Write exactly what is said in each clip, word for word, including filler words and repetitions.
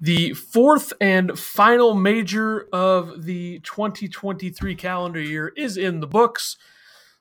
the fourth and final major of the twenty twenty-three calendar year is in the books.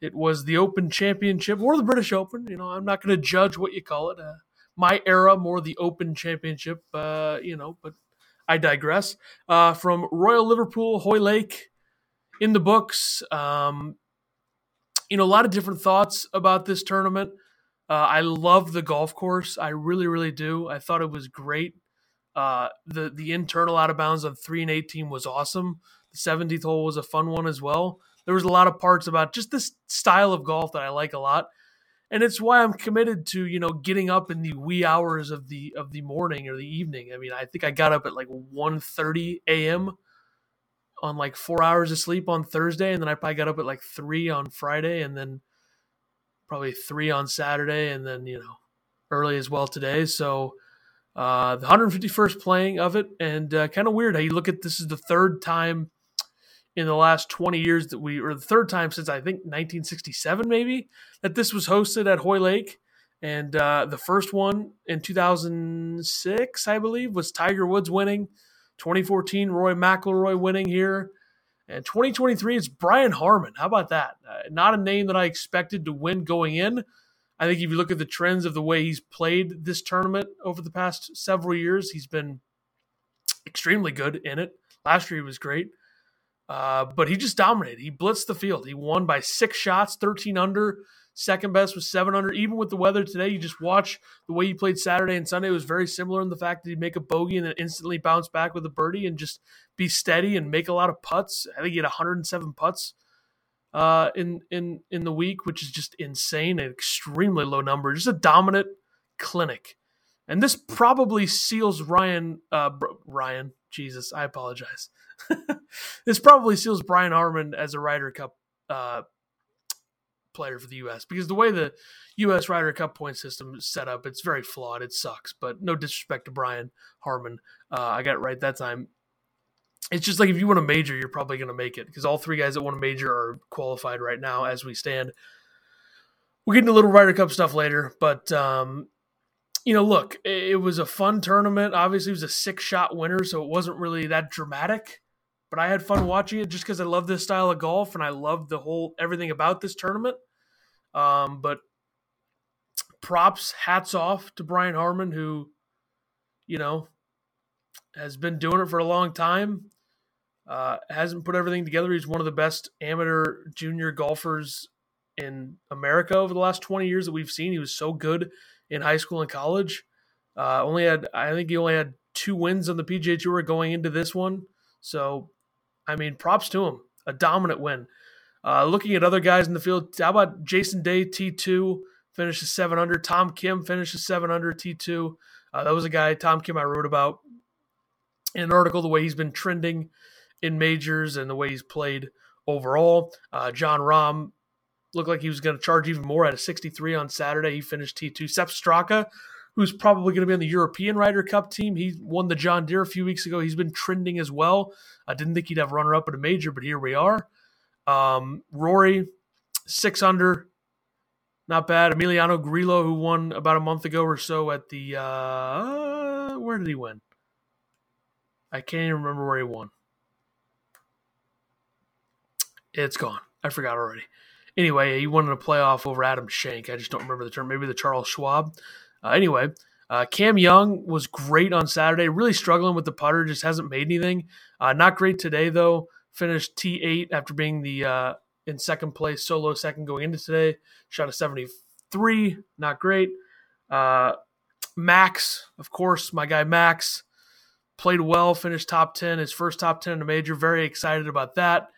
It was the Open Championship, or the British Open. You know, I'm not going to judge what you call it. Uh, my era, more the Open Championship, uh, you know, but I digress. Uh, from Royal Liverpool, Hoylake, in the books. Um, you know, a lot of different thoughts about this tournament. Uh, I love the golf course. I really, really do. I thought it was great. Uh, the the internal out of bounds on three and eighteen was awesome. The seventieth hole was a fun one as well. There was a lot of parts about just this style of golf that I like a lot. And it's why I'm committed to, you know, getting up in the wee hours of the of the morning or the evening. I mean, I think I got up at like one thirty a.m. on like four hours of sleep on Thursday. And then I probably got up at like three on Friday, and then probably three on Saturday, and then, you know, early as well today. So uh, the one hundred fifty-first playing of it, and uh, kind of weird how you look at this is the third time in the last twenty years that we, or the third time since I think nineteen sixty-seven maybe, that this was hosted at Hoylake. And uh, the first one in two thousand six, I believe, was Tiger Woods winning. twenty fourteen, Roy McIlroy winning here. And twenty twenty-three, it's Brian Harman. How about that? Uh, not a name that I expected to win going in. I think if you look at the trends of the way he's played this tournament over the past several years, he's been extremely good in it. Last year he was great. Uh, but he just dominated. He blitzed the field. He won by six shots, thirteen under. Second best was seven under. Even with the weather today, you just watch the way he played Saturday and Sunday. It was very similar in the fact that he'd make a bogey and then instantly bounce back with a birdie and just be steady and make a lot of putts. I think he had one hundred seven putts uh, in in in the week, which is just insane, an extremely low number. Just a dominant clinic. And this probably seals Ryan uh, – Ryan, Jesus, I apologize. This probably seals Brian Harman as a Ryder Cup uh, player for the U S because the way the U S Ryder Cup point system is set up, it's very flawed. It sucks, but no disrespect to Brian Harman. Uh, I got it right that time. It's just like if you win a major, you're probably going to make it because all three guys that won a major are qualified right now as we stand. We'll get into a little Ryder Cup stuff later, but um, you know, look, it was a fun tournament. Obviously, it was a six-shot winner, so it wasn't really that dramatic. But I had fun watching it just because I love this style of golf and I love the whole everything about this tournament. Um, but props, hats off to Brian Harman, who, you know, has been doing it for a long time. Uh, hasn't put everything together. He's one of the best amateur junior golfers in America over the last twenty years that we've seen. He was so good in high school and college. Uh, only had I think he only had two wins on the P G A Tour going into this one. So, I mean, props to him. A dominant win. Uh, looking at other guys in the field, how about Jason Day, T two, finishes seven under. Tom Kim finishes seven under, T two. Uh, that was a guy, Tom Kim, I wrote about in an article, the way he's been trending in majors and the way he's played overall. Uh, John Rahm looked like he was going to charge even more at a sixty-three on Saturday. He finished T two. Sepp Straka, who's probably going to be on the European Ryder Cup team. He won the John Deere a few weeks ago. He's been trending as well. I didn't think he'd have runner-up at a major, but here we are. Um, Rory, six under, not bad. Emiliano Grillo, who won about a month ago or so at the uh, – where did he win? I can't even remember where he won. It's gone. I forgot already. Anyway, he won in a playoff over Adam Schenck. I just don't remember the term. Maybe the Charles Schwab. Uh, anyway, uh, Cam Young was great on Saturday, really struggling with the putter, just hasn't made anything. Uh, not great today, though. Finished T eight after being the uh, in second place, solo second going into today. Shot a seventy-three, not great. Uh, Max, of course, my guy Max, played well, finished top ten, his first top ten in a major. Very excited about that.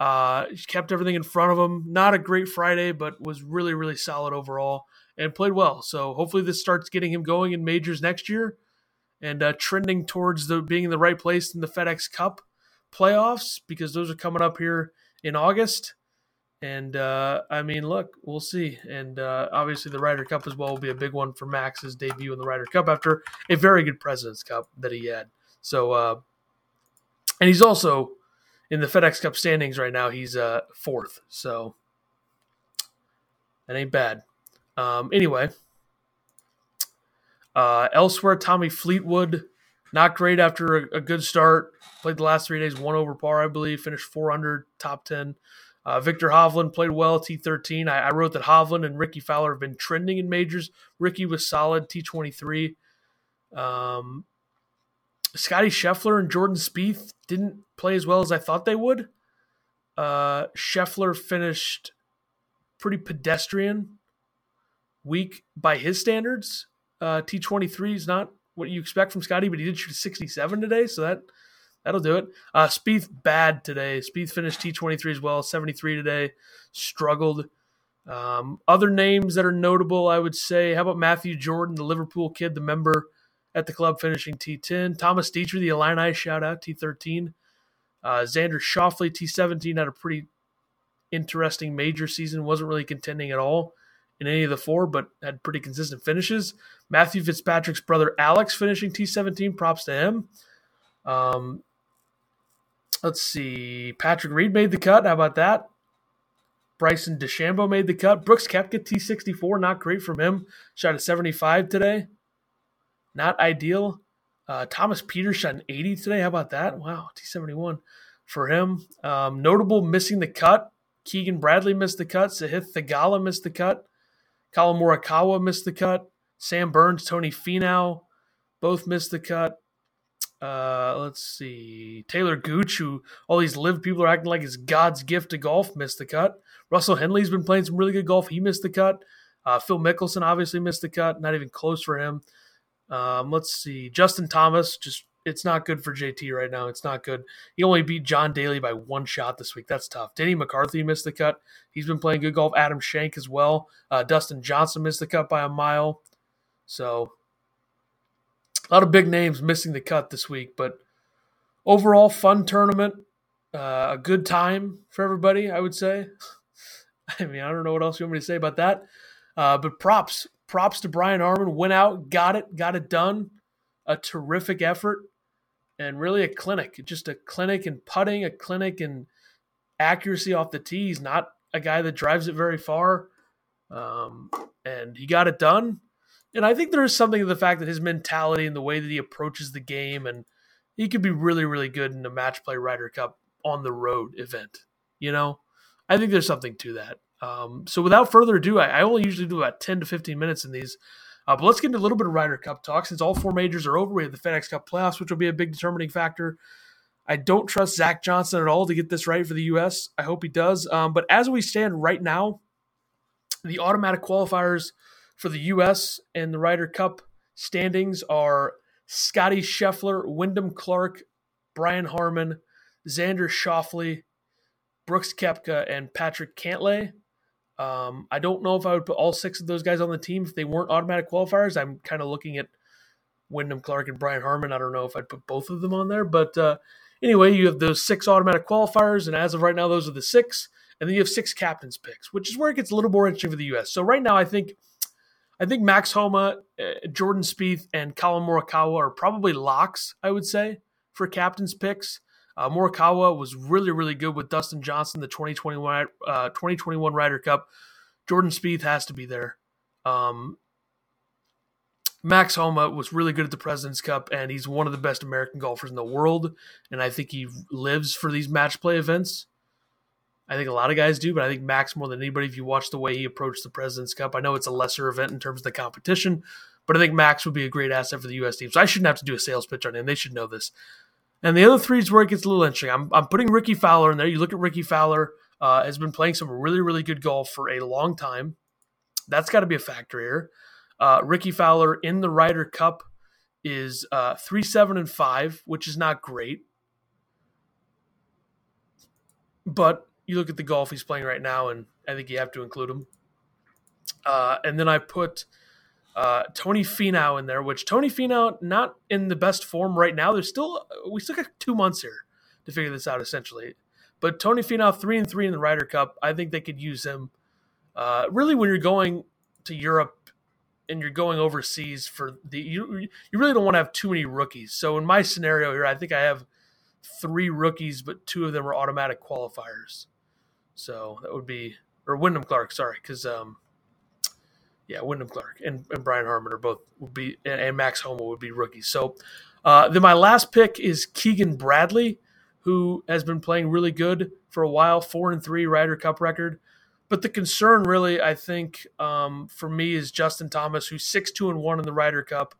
Uh, kept everything in front of him. Not a great Friday, but was really, really solid overall. And played well, so hopefully this starts getting him going in majors next year, and uh, trending towards the being in the right place in the FedEx Cup playoffs because those are coming up here in August. And uh, I mean, look, we'll see. And uh, obviously the Ryder Cup as well will be a big one for Max's debut in the Ryder Cup after a very good Presidents Cup that he had. So, uh, and he's also in the FedEx Cup standings right now. He's uh, fourth, so that ain't bad. Um, anyway, uh, elsewhere, Tommy Fleetwood Not great after a, a good start. Played the last three days, one over par, I believe. Finished four under, top ten. Uh, Victor Hovland played well, T thirteen. I, I wrote that Hovland and Ricky Fowler have been trending in majors. Ricky was solid, T twenty-three. Um, Scotty Scheffler and Jordan Spieth didn't play as well as I thought they would. Uh, Scheffler finished pretty pedestrian week by his standards. Uh, T twenty-three is not what you expect from Scotty, but he did shoot sixty-seven today, so that that'll do it. Uh, Spieth bad today. Spieth finished T twenty-three as well, seventy-three today. Struggled. Um, other names that are notable, I would say, how about Matthew Jordan, the Liverpool kid, the member at the club, finishing T ten. Thomas Dietrich, the Illini shout out, T thirteen. Uh, Xander Schauffele, T seventeen, had a pretty interesting major season. Wasn't really contending at all in any of the four, but had pretty consistent finishes. Matthew Fitzpatrick's brother Alex finishing T seventeen. Props to him. Um, let's see. Patrick Reed made the cut. How about that? Bryson DeChambeau made the cut. Brooks Koepka, T sixty-four. Not great from him. Shot a seventy-five today. Not ideal. Uh, Thomas Peters shot an eighty today. How about that? Wow, T seventy-one for him. Um, notable missing the cut. Keegan Bradley missed the cut. Sahith Theegala missed the cut. Collin Morikawa missed the cut. Sam Burns, Tony Finau, both missed the cut. Uh, let's see. Taylor Gooch, who all these live people are acting like is God's gift to golf, missed the cut. Russell Henley's been playing some really good golf. He missed the cut. Uh, Phil Mickelson obviously missed the cut. Not even close for him. Um, let's see. Justin Thomas, just it's not good for J T right now. It's not good. He only beat John Daly by one shot this week. That's tough. Denny McCarthy missed the cut. He's been playing good golf. Adam Schenck as well. Uh, Dustin Johnson missed the cut by a mile. So a lot of big names missing the cut this week. But overall, fun tournament. Uh, a good time for everybody, I would say. I mean, I don't know what else you want me to say about that. Uh, but props. Props to Brian Harman. Went out, got it, got it done. A terrific effort and really a clinic. Just a clinic in putting, a clinic in accuracy off the tee. He's not a guy that drives it very far. Um, and he got it done. And I think there is something to the fact that his mentality and the way that he approaches the game, and he could be really, really good in a match play Ryder Cup on the road event. You know, I think there's something to that. Um, so without further ado, I, I only usually do about ten to fifteen minutes in these, uh, but let's get into a little bit of Ryder Cup talk since all four majors are over. We have the FedEx Cup playoffs, which will be a big determining factor. I don't trust Zach Johnson at all to get this right for the U S. I hope he does. Um, but as we stand right now, the automatic qualifiers for the U S and the Ryder Cup standings are Scotty Scheffler, Wyndham Clark, Brian Harman, Xander Schauffele, Brooks Koepka, and Patrick Cantlay. Um, I don't know if I would put all six of those guys on the team if they weren't automatic qualifiers. I'm kind of looking at Wyndham Clark and Brian Harman. I don't know if I'd put both of them on there. But uh, anyway, you have those six automatic qualifiers, and as of right now, those are the six. And then you have six captain's picks, which is where it gets a little more interesting for the U S. So right now, I think I think Max Homa, uh, Jordan Spieth, and Collin Morikawa are probably locks, I would say, for captain's picks. Uh, Morikawa was really, really good with Dustin Johnson, the twenty twenty-one Ryder Cup. Jordan Spieth has to be there. Um, Max Homa was really good at the Presidents Cup, and he's one of the best American golfers in the world, and I think he lives for these match play events. I think a lot of guys do, but I think Max more than anybody, if you watch the way he approached the Presidents Cup. I know it's a lesser event in terms of the competition, but I think Max would be a great asset for the U S team. So I shouldn't have to do a sales pitch on him. They should know this. And the other three is where it gets a little interesting. I'm I'm putting Ricky Fowler in there. You look at Ricky Fowler, uh, has been playing some really, really good golf for a long time. That's got to be a factor here. Uh, Ricky Fowler in the Ryder Cup is uh, three, seven, and five, which is not great. But you look at the golf he's playing right now, and I think you have to include him. Uh, and then I put Uh, Tony Finau in there, which Tony Finau not in the best form right now. There's still we still got two months here to figure this out essentially. But Tony Finau three and three in the Ryder Cup. I think they could use him. Uh, really, when you're going to Europe and you're going overseas for the you you really don't want to have too many rookies. So in my scenario here, I think I have three rookies, but two of them are automatic qualifiers. So that would be or Wyndham Clark, sorry, because um. Yeah, Wyndham Clark and, and Brian Harman are both would be, and, and Max Homa would be rookies. So uh, then my last pick is Keegan Bradley, who has been playing really good for a while, four and three Ryder Cup record. But the concern, really, I think, um, for me, is Justin Thomas, who's six two and one in the Ryder Cup.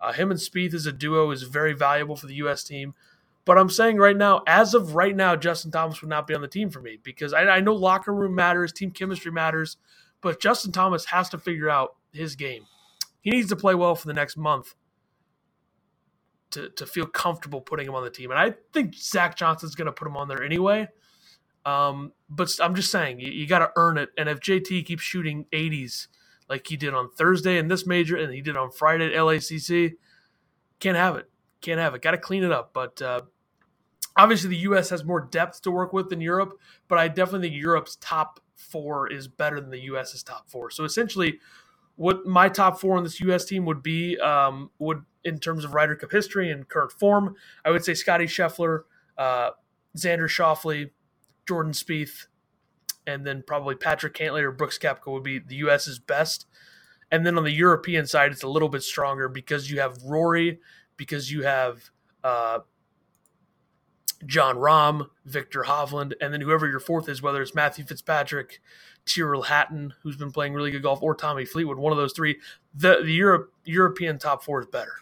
Uh, him and Spieth as a duo is very valuable for the U S team. But I'm saying right now, as of right now, Justin Thomas would not be on the team for me because I, I know locker room matters, team chemistry matters, but Justin Thomas has to figure out his game. He needs to play well for the next month to, to feel comfortable putting him on the team. And I think Zach Johnson's going to put him on there anyway. Um, but I'm just saying, you, you got to earn it. And if J T keeps shooting eighties like he did on Thursday in this major and he did on Friday at L A C C, can't have it. Can't have it. Got to clean it up. But uh, obviously the U S has more depth to work with than Europe, but I definitely think Europe's top four is better than the U.S.'s top four. So essentially what my top four on this U S team would be um, would in terms of Ryder Cup history and current form, I would say Scotty Scheffler, uh, Xander Schauffele, Jordan Spieth, and then probably Patrick Cantlay or Brooks Koepka would be the U.S.'s best. And then on the European side, it's a little bit stronger because you have Rory, because you have uh, John Rahm, Victor Hovland, and then whoever your fourth is, whether it's Matthew Fitzpatrick, Tyrrell Hatton, who's been playing really good golf, or Tommy Fleetwood, one of those three, the, the Europe, European top four is better.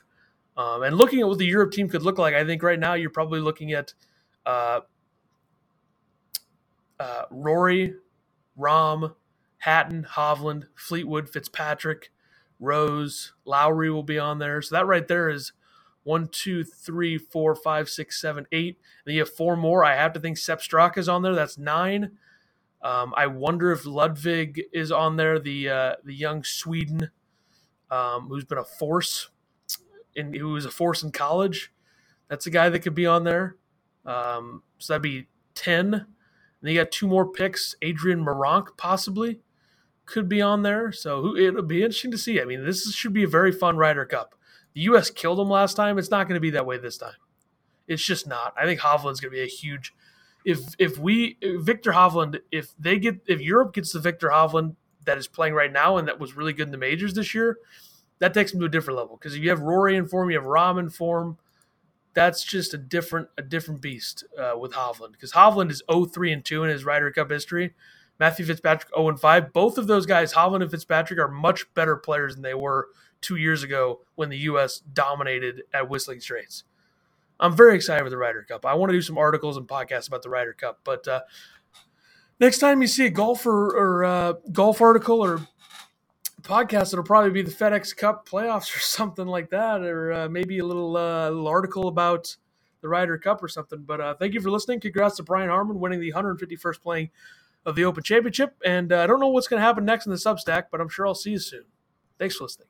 Um, and looking at what the Europe team could look like, I think right now you're probably looking at uh, uh, Rory, Rahm, Hatton, Hovland, Fleetwood, Fitzpatrick, Rose, Lowry will be on there. So that right there is One, two, three, four, five, six, seven, eight. And then you have four more. I have to think Sepp Straka is on there. That's nine. Um, I wonder if Ludwig is on there, the uh, the young Sweden um, who's been a force, in, who was a force in college. That's a guy that could be on there. Um, so that'd be ten. And then you got two more picks. Adrian Maronk possibly could be on there. So who, it'll be interesting to see. I mean, this should be a very fun Ryder Cup. The U S killed him last time. It's not going to be that way this time. It's just not. I think Hovland's going to be a huge. If if we if Victor Hovland, if they get if Europe gets the Victor Hovland that is playing right now and that was really good in the majors this year, that takes him to a different level. Because if you have Rory in form, you have Rahm in form. That's just a different a different beast uh, with Hovland. Because Hovland is oh three and two in his Ryder Cup history. Matthew Fitzpatrick oh and five. Both of those guys, Hovland and Fitzpatrick, are much better players than they were two years ago when the U S dominated at Whistling Straits. I'm very excited for the Ryder Cup. I want to do some articles and podcasts about the Ryder Cup, but uh, next time you see a golfer or uh golf article or podcast, it'll probably be the FedEx Cup playoffs or something like that, or uh, maybe a little, uh, little article about the Ryder Cup or something. But uh, thank you for listening. Congrats to Brian Harman winning the one hundred fifty-first playing of the Open Championship. And uh, I don't know what's going to happen next in the Substack, but I'm sure I'll see you soon. Thanks for listening.